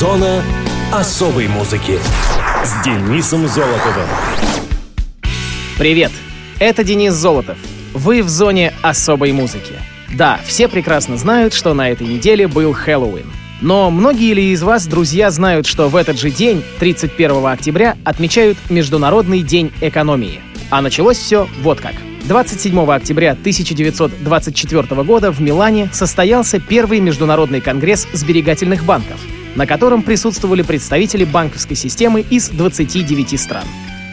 Зона особой музыки с Денисом Золотовым. Привет, это Денис Золотов. Вы в зоне особой музыки. Да, все прекрасно знают, что на этой неделе был Хэллоуин. Но многие ли из вас, друзья, знают, что в этот же день, 31 октября, отмечают Международный день экономии? А началось все вот как. 27 октября 1924 года в Милане состоялся первый международный конгресс сберегательных банков, на котором присутствовали представители банковской системы из 29 стран.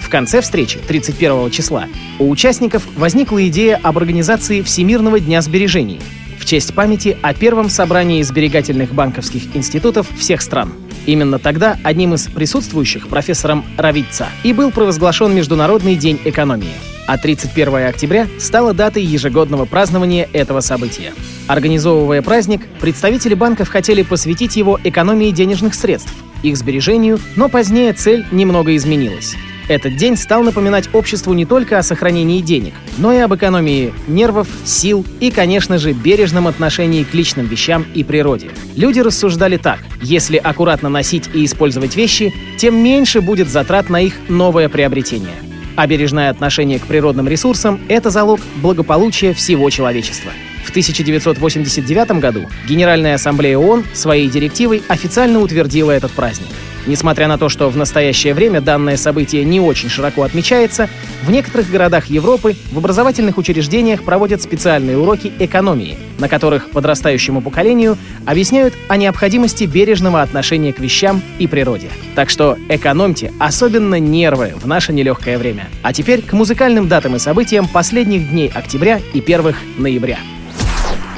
В конце встречи, 31 числа, у участников возникла идея об организации Всемирного дня сбережений в честь памяти о первом собрании сберегательных банковских институтов всех стран. Именно тогда одним из присутствующих, профессором Равидца, и был провозглашен Международный день экономии. А 31 октября стала датой ежегодного празднования этого события. Организовывая праздник, представители банков хотели посвятить его экономии денежных средств, их сбережению, но позднее цель немного изменилась. Этот день стал напоминать обществу не только о сохранении денег, но и об экономии нервов, сил и, конечно же, бережном отношении к личным вещам и природе. Люди рассуждали так: если аккуратно носить и использовать вещи, тем меньше будет затрат на их новое приобретение. А бережное отношение к природным ресурсам — это залог благополучия всего человечества. В 1989 году Генеральная Ассамблея ООН своей директивой официально утвердила этот праздник. Несмотря на то, что в настоящее время данное событие не очень широко отмечается, в некоторых городах Европы в образовательных учреждениях проводят специальные уроки экономии, на которых подрастающему поколению объясняют о необходимости бережного отношения к вещам и природе. Так что экономьте, особенно нервы, в наше нелегкое время. А теперь к музыкальным датам и событиям последних дней октября и первых ноября.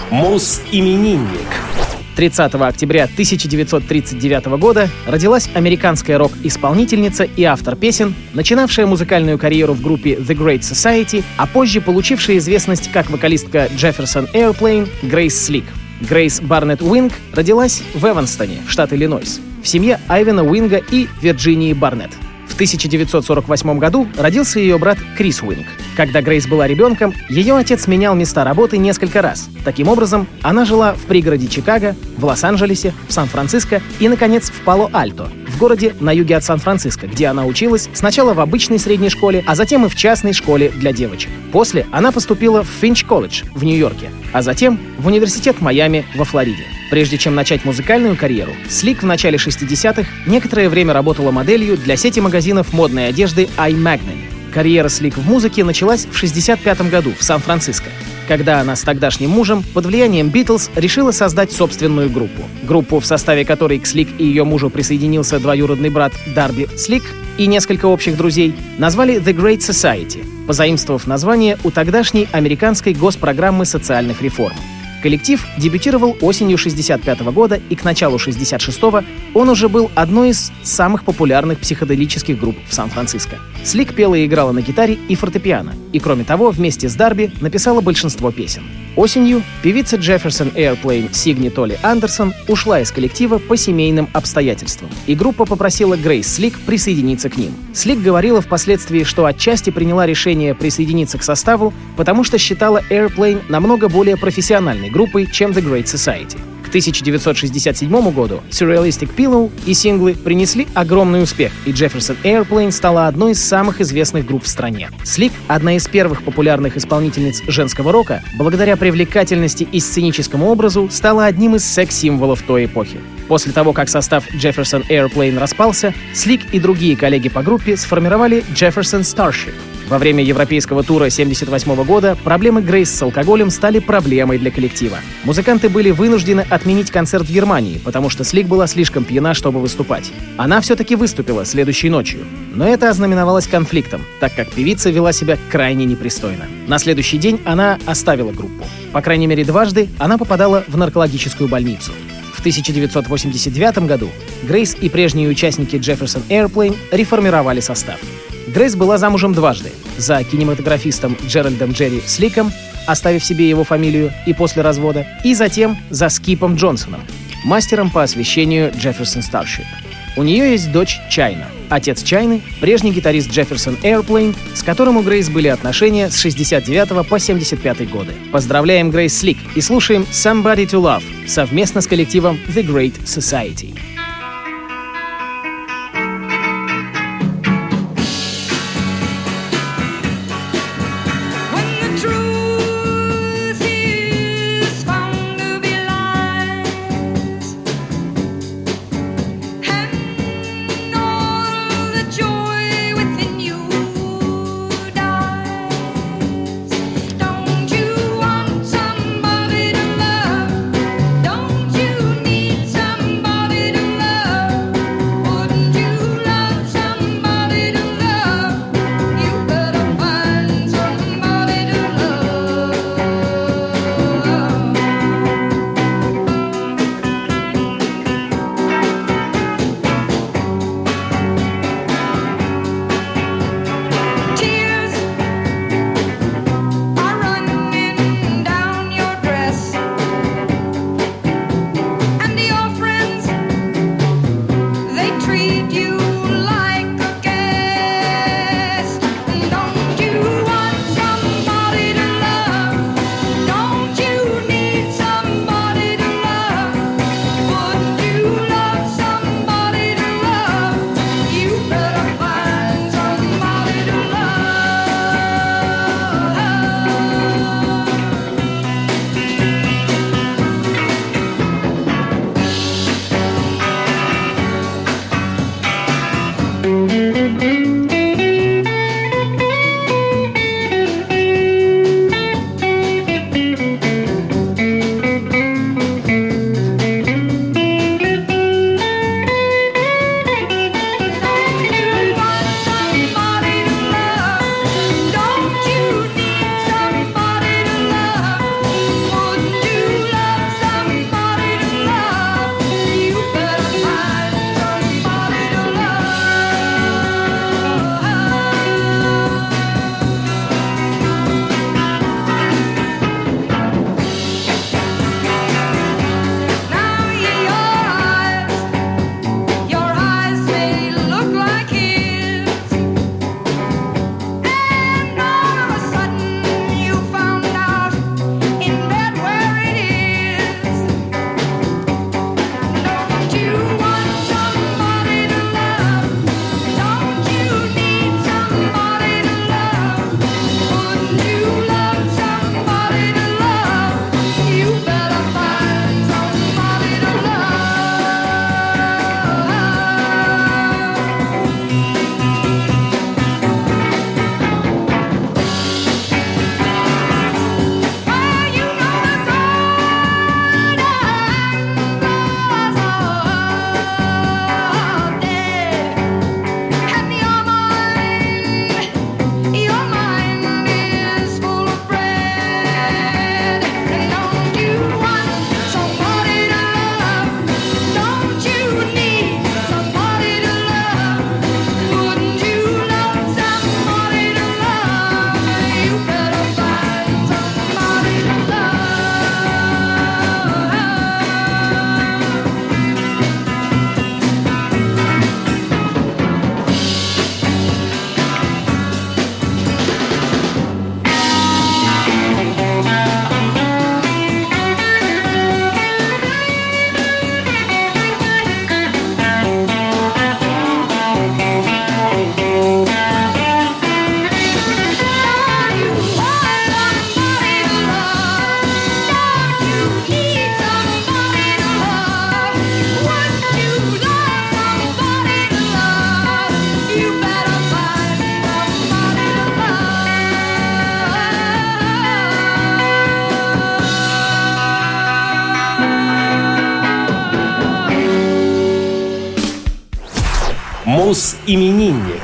Муз-именинник. 30 октября 1939 года родилась американская рок-исполнительница и автор песен, начинавшая музыкальную карьеру в группе The Great Society, а позже получившая известность как вокалистка Jefferson Airplane Грейс Слик. Грейс Барнетт Уинг родилась в Эванстоне, штат Иллинойс, в семье Айвена Уинга и Вирджинии Барнетт. В 1948 году родился ее брат Крис Уинг. Когда Грейс была ребенком, ее отец менял места работы несколько раз. Таким образом, она жила в пригороде Чикаго, в Лос-Анджелесе, в Сан-Франциско и, наконец, в Пало-Альто, в городе на юге от Сан-Франциско, где она училась сначала в обычной средней школе, а затем и в частной школе для девочек. После она поступила в Финч-Колледж в Нью-Йорке, а затем в Университет Майами во Флориде. Прежде чем начать музыкальную карьеру, Слик в начале 60-х некоторое время работала моделью для сети магазинов модной одежды I. Magnin. Карьера Слик в музыке началась в 65 году в Сан-Франциско, когда она с тогдашним мужем под влиянием Битлз решила создать собственную группу. Группу, в составе которой к Слик и ее мужу присоединился двоюродный брат Дарби Слик и несколько общих друзей, назвали The Great Society, позаимствовав название у тогдашней американской госпрограммы социальных реформ. Коллектив дебютировал осенью 65 года, и к началу 66-го он уже был одной из самых популярных психоделических групп в Сан-Франциско. Слик пела и играла на гитаре и фортепиано, и, кроме того, вместе с Дарби написала большинство песен. Осенью певица Jefferson Airplane Сигни Толли Андерсон ушла из коллектива по семейным обстоятельствам, и группа попросила Грейс Слик присоединиться к ним. Слик говорила впоследствии, что отчасти приняла решение присоединиться к составу, потому что считала Airplane намного более профессиональной группой, чем The Great Society. К 1967 году Surrealistic Pillow и синглы принесли огромный успех, и Jefferson Airplane стала одной из самых известных групп в стране. Слик — одна из первых популярных исполнительниц женского рока, благодаря привлекательности и сценическому образу стала одним из секс-символов той эпохи. После того, как состав Jefferson Airplane распался, Слик и другие коллеги по группе сформировали Jefferson Starship. Во время европейского тура 1978 года проблемы Грейс с алкоголем стали проблемой для коллектива. Музыканты были вынуждены отменить концерт в Германии, потому что Слик была слишком пьяна, чтобы выступать. Она все-таки выступила следующей ночью. Но это ознаменовалось конфликтом, так как певица вела себя крайне непристойно. На следующий день она оставила группу. По крайней мере, дважды она попадала в наркологическую больницу. В 1989 году Грейс и прежние участники Jefferson Airplane реформировали состав. Грейс была замужем дважды — за кинематографистом Джеральдом Джерри Сликом, оставив себе его фамилию и после развода, и затем за Скипом Джонсоном, мастером по освещению Jefferson Starship. У нее есть дочь Чайна. Отец Чайны — прежний гитарист Jefferson Airplane, с которым у Грейс были отношения с 69 по 75 годы. Поздравляем Грейс Слик и слушаем «Somebody to Love» совместно с коллективом The Great Society. Муз-именинник.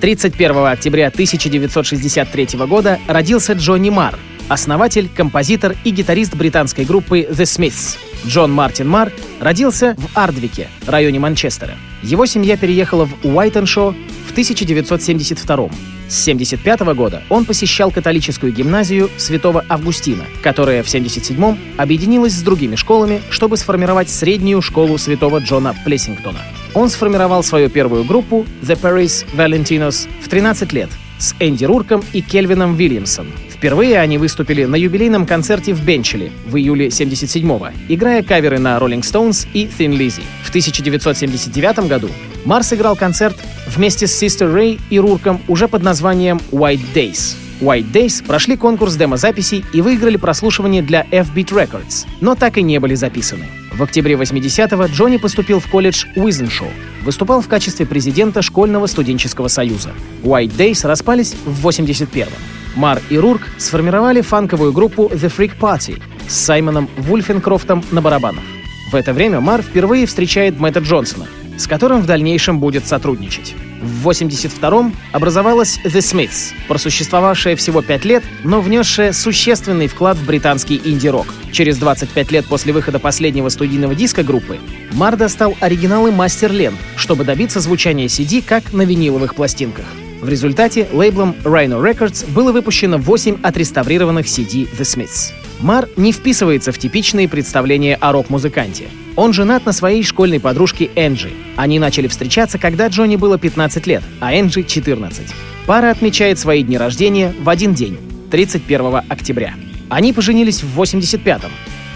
31 октября 1963 года родился Джонни Марр, основатель, композитор и гитарист британской группы The Smiths. Джон Мартин Марр родился в Ардвике, районе Манчестера. Его семья переехала в Уайтеншо в 1972. С 1975 года он посещал католическую гимназию Святого Августина, которая в 1977 объединилась с другими школами, чтобы сформировать среднюю школу Святого Джона Плессингтона. Он сформировал свою первую группу The Paris Valentinos в 13 лет с Энди Рурком и Кельвином Уильямсом. Впервые они выступили на юбилейном концерте в Бенчеле в июле 1977-го, играя каверы на Rolling Stones и Thin Lizzy. В 1979 году Марр сыграл концерт вместе с Sister Ray и Рурком уже под названием White Days. White Days прошли конкурс демозаписей и выиграли прослушивание для F-Beat Records, но так и не были записаны. В октябре 1980-го Джонни поступил в колледж Уизеншоу, выступал в качестве президента школьного студенческого союза. White Days распались в 1981-м. Марр и Рурк сформировали фанковую группу The Freak Party с Саймоном Вульфенкрофтом на барабанах. В это время Марр впервые встречает Мэтта Джонсона, с которым в дальнейшем будет сотрудничать. В 1982-м образовалась The Smiths, просуществовавшая всего 5 лет, но внесшая существенный вклад в британский инди-рок. Через 25 лет после выхода последнего студийного диска группы Марр достал оригиналы мастер-лент, чтобы добиться звучания CD как на виниловых пластинках. В результате лейблом Rhino Records было выпущено 8 отреставрированных CD The Smiths. Марр не вписывается в типичные представления о рок-музыканте. Он женат на своей школьной подружке Энджи. Они начали встречаться, когда Джонни было 15 лет, а Энджи — 14. Пара отмечает свои дни рождения в один день — 31 октября. Они поженились в 1985-м.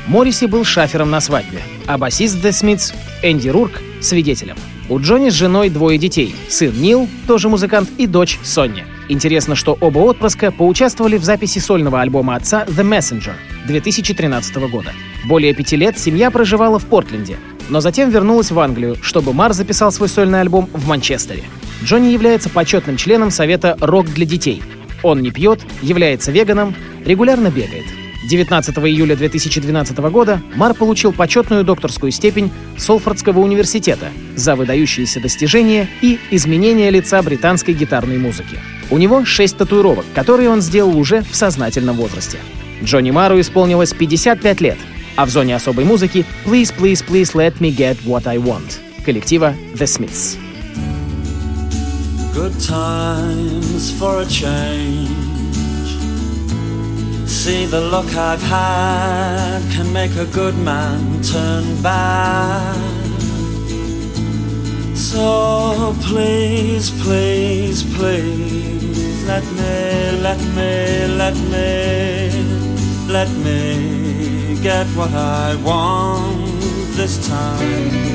Морриси был шафером на свадьбе, а басист The Smiths Энди Рурк — свидетелем. У Джонни с женой двое детей — сын Нил, тоже музыкант, и дочь Сонни. Интересно, что оба отпрыска поучаствовали в записи сольного альбома отца «The Messenger» 2013 года. Более 5 лет семья проживала в Портленде, но затем вернулась в Англию, чтобы Марр записал свой сольный альбом в Манчестере. Джонни является почетным членом совета «Рок для детей». Он не пьет, является веганом, регулярно бегает. 19 июля 2012 года Марр получил почетную докторскую степень Солфордского университета за выдающиеся достижения и изменение лица британской гитарной музыки. У него 6 татуировок, которые он сделал уже в сознательном возрасте. Джонни Марру исполнилось 55 лет, а в зоне особой музыки «Please, please, please let me get what I want» коллектива The Smiths. Good times for a change. See the luck I've had can make a good man turn bad. So please, please, please let me get what I want this time.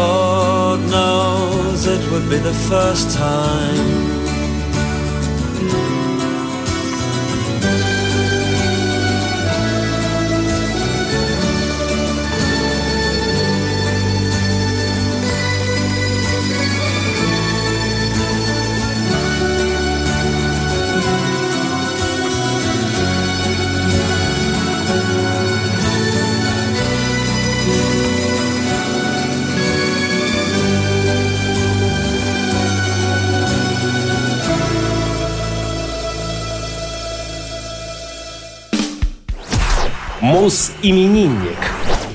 Lord knows it would be the first time. Муз-именинник.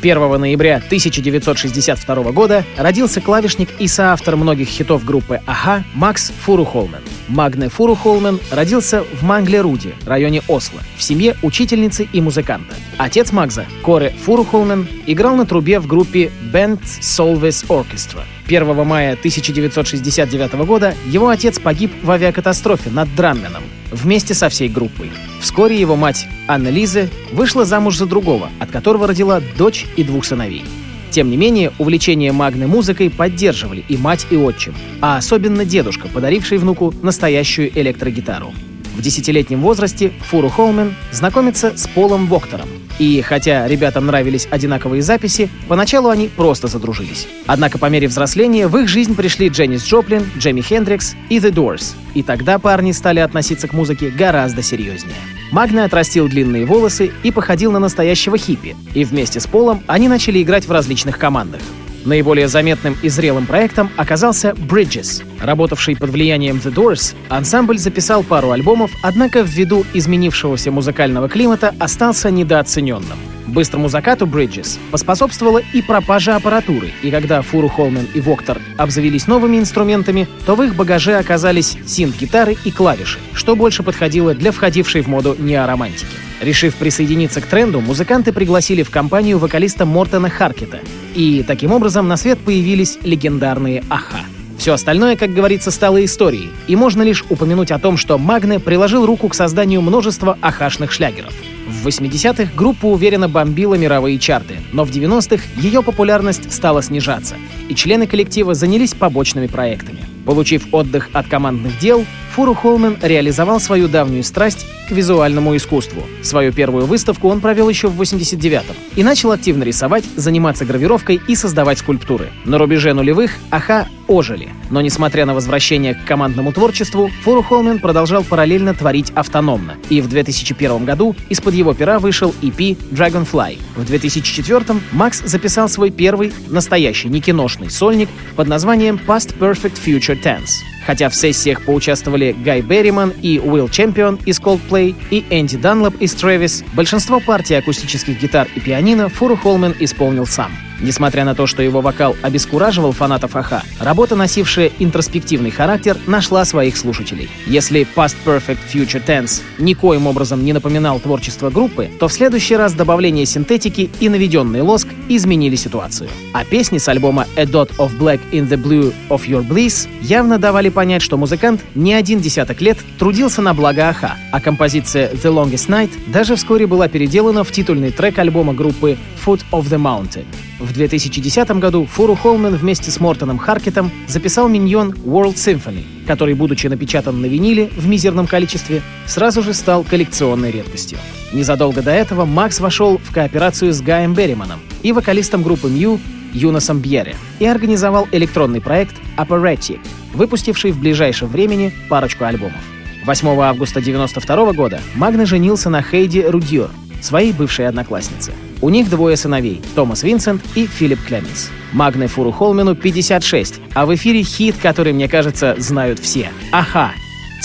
1 ноября 1962 года родился клавишник и соавтор многих хитов группы «Аха» Макс Фурухолмен. Магне Фурухолмен родился в Манглеруде, районе Осло, в семье учительницы и музыканта. Отец Магза, Коре Фурухолмен, играл на трубе в группе Band Solves Orchestra. 1 мая 1969 года его отец погиб в авиакатастрофе над Драмменом вместе со всей группой. В Вскоре его мать, Анна Лиза, вышла замуж за другого, от которого родила дочь и двух сыновей. Тем не менее, увлечение Магны музыкой поддерживали и мать, и отчим, а особенно дедушка, подаривший внуку настоящую электрогитару. В 10-летнем возрасте Фуру Хоумен знакомится с Полом Воктором. И хотя ребятам нравились одинаковые записи, поначалу они просто задружились. Однако по мере взросления в их жизнь пришли Дженнис Джоплин, Джимми Хендрикс и The Doors. И тогда парни стали относиться к музыке гораздо серьезнее. Магна отрастил длинные волосы и походил на настоящего хиппи. И вместе с Полом они начали играть в различных командах. Наиболее заметным и зрелым проектом оказался Bridges. Работавший под влиянием The Doors, ансамбль записал пару альбомов, однако ввиду изменившегося музыкального климата остался недооцененным. Быстрому закату Bridges поспособствовала и пропажа аппаратуры, и когда Фуру Хоумен и Воктор обзавелись новыми инструментами, то в их багаже оказались синт-гитары и клавиши, что больше подходило для входившей в моду неоромантики. Решив присоединиться к тренду, музыканты пригласили в компанию вокалиста Мортона Харкета. И таким образом на свет появились легендарные Аха. Все остальное, как говорится, стало историей, и можно лишь упомянуть о том, что Магне приложил руку к созданию множества ахашных шлягеров. В 80-х группа уверенно бомбила мировые чарты, но в 90-х ее популярность стала снижаться, и члены коллектива занялись побочными проектами. Получив отдых от командных дел, Фуру Хоумен реализовал свою давнюю страсть к визуальному искусству. Свою первую выставку он провел еще в 89-м и начал активно рисовать, заниматься гравировкой и создавать скульптуры. На рубеже нулевых Аха ожили, но несмотря на возвращение к командному творчеству, Фуру Хоумен продолжал параллельно творить автономно, и в 2001 году из-под его пера вышел EP Dragonfly. В 2004-м Макс записал свой первый, настоящий, не киношный сольник под названием Past Perfect Future Tense. Хотя в сессиях поучаствовали Гай Берриман и Уилл Чемпион из Coldplay и Энди Данлоп из Travis, большинство партий акустических гитар и пианино Фуру Хоумен исполнил сам. Несмотря на то, что его вокал обескураживал фанатов Аха, работа, носившая интроспективный характер, нашла своих слушателей. Если Past Perfect Future Tense никоим образом не напоминал творчество группы, то в следующий раз добавление синтетики и наведенный лоск изменили ситуацию. А песни с альбома A Dot of Black in the Blue of Your Bliss явно давали понять, что музыкант не один десяток лет трудился на благо Аха, а композиция The Longest Night даже вскоре была переделана в титульный трек альбома группы Foot of the Mountain. В 2010 году Фуру Хоумен вместе с Мортоном Харкетом записал миньон World Symphony, который, будучи напечатан на виниле в мизерном количестве, сразу же стал коллекционной редкостью. Незадолго до этого Макс вошел в кооперацию с Гаем Берриманом и вокалистом группы Мью Юносом Бьерре и организовал электронный проект Apparetic, выпустивший в ближайшем времени парочку альбомов. 8 августа 1992 года Магна женился на Хейди Рудьер, своей бывшей однокласснице. У них двое сыновей — Томас Винсент и Филипп Клеменс. Магне Фуру Хоумену 56, а в эфире хит, который, мне кажется, знают все. Аха!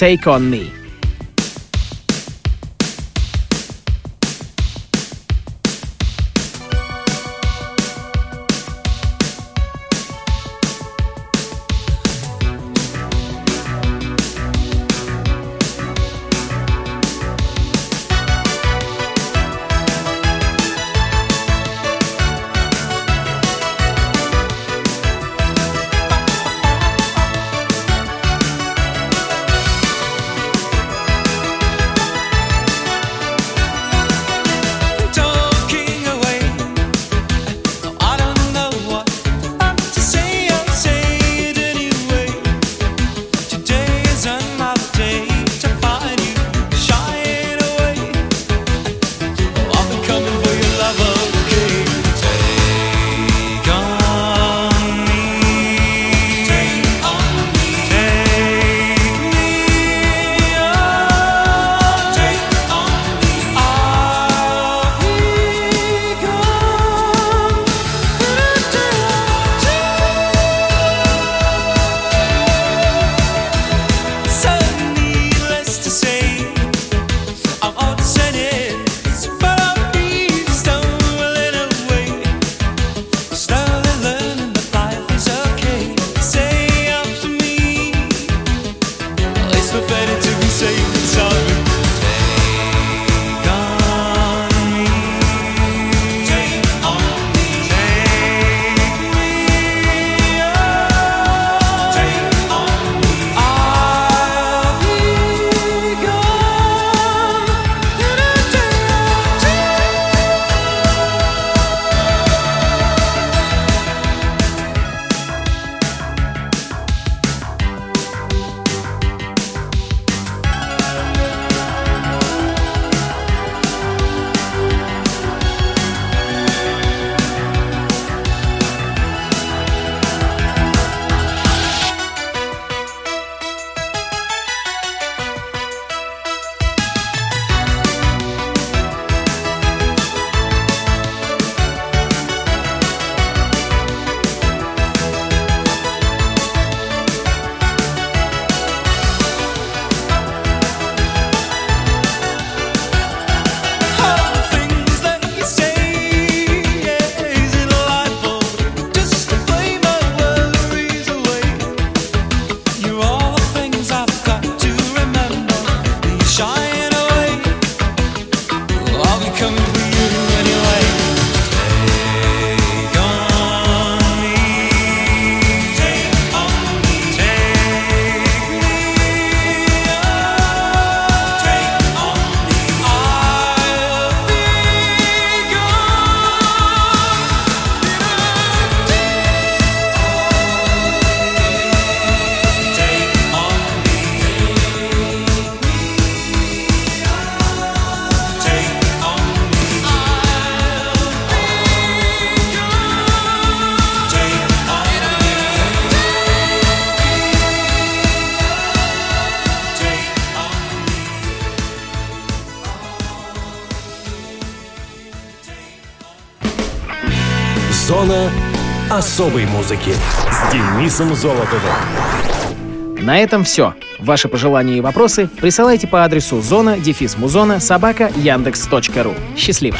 Take on me! Зона особой музыки с Денисом Золотовым. На этом все. Ваши пожелания и вопросы присылайте по адресу zona-muzona@yandex.ru. Счастливо!